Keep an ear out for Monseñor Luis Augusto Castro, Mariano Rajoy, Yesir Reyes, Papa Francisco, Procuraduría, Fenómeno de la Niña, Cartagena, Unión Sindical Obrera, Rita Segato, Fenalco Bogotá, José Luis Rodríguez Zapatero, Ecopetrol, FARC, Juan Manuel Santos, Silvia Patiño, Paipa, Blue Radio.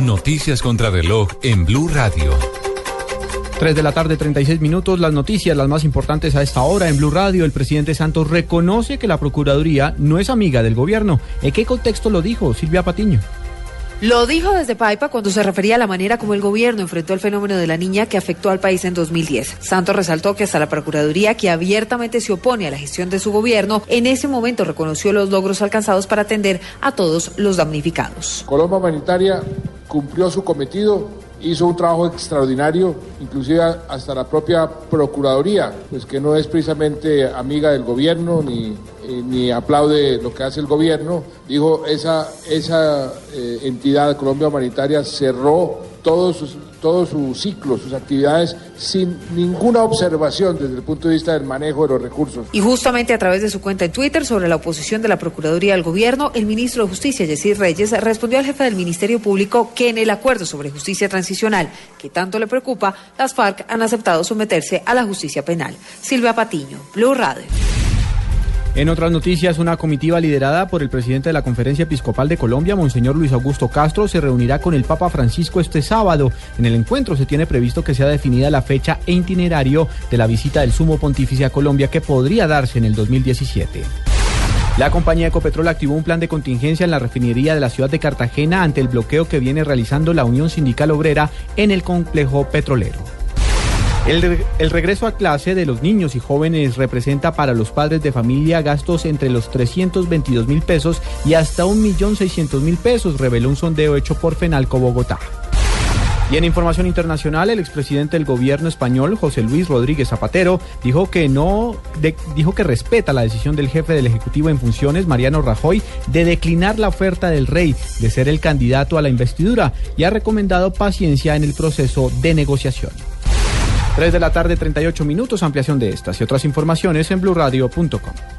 Noticias contra reloj en Blue Radio. 3:36 p.m, las noticias, las más importantes a esta hora en Blue Radio. El presidente Santos reconoce que la Procuraduría no es amiga del gobierno. ¿En qué contexto lo dijo, Silvia Patiño? Lo dijo desde Paipa cuando se refería a la manera como el gobierno enfrentó el fenómeno de la niña que afectó al país en 2010. Santos resaltó que hasta la Procuraduría, que abiertamente se opone a la gestión de su gobierno, en ese momento reconoció los logros alcanzados para atender a todos los damnificados. Colombia Humanitaria cumplió su cometido, hizo un trabajo extraordinario, inclusive hasta la propia Procuraduría, pues que no es precisamente amiga del gobierno ni aplaude lo que hace el gobierno. Dijo, esa entidad, Colombia Humanitaria, cerró todo su ciclo, sus actividades, sin ninguna observación desde el punto de vista del manejo de los recursos. Y justamente a través de su cuenta en Twitter sobre la oposición de la Procuraduría al gobierno, el ministro de Justicia, Yesir Reyes, respondió al jefe del Ministerio Público que en el acuerdo sobre justicia transicional, que tanto le preocupa, las FARC han aceptado someterse a la justicia penal. Silvia Patiño, Blue Radio. En otras noticias, una comitiva liderada por el presidente de la Conferencia Episcopal de Colombia, Monseñor Luis Augusto Castro, se reunirá con el Papa Francisco este sábado. En el encuentro se tiene previsto que sea definida la fecha e itinerario de la visita del Sumo Pontífice a Colombia, que podría darse en el 2017. La compañía Ecopetrol activó un plan de contingencia en la refinería de la ciudad de Cartagena ante el bloqueo que viene realizando la Unión Sindical Obrera en el complejo petrolero. El regreso a clase de los niños y jóvenes representa para los padres de familia gastos entre los 322.000 pesos y hasta 1.600.000 pesos, reveló un sondeo hecho por Fenalco Bogotá. Y en información internacional, el expresidente del gobierno español, José Luis Rodríguez Zapatero, dijo que respeta la decisión del jefe del Ejecutivo en funciones, Mariano Rajoy, de declinar la oferta del rey de ser el candidato a la investidura, y ha recomendado paciencia en el proceso de negociación. 3:38 p.m, ampliación de estas y otras informaciones en bluradio.com.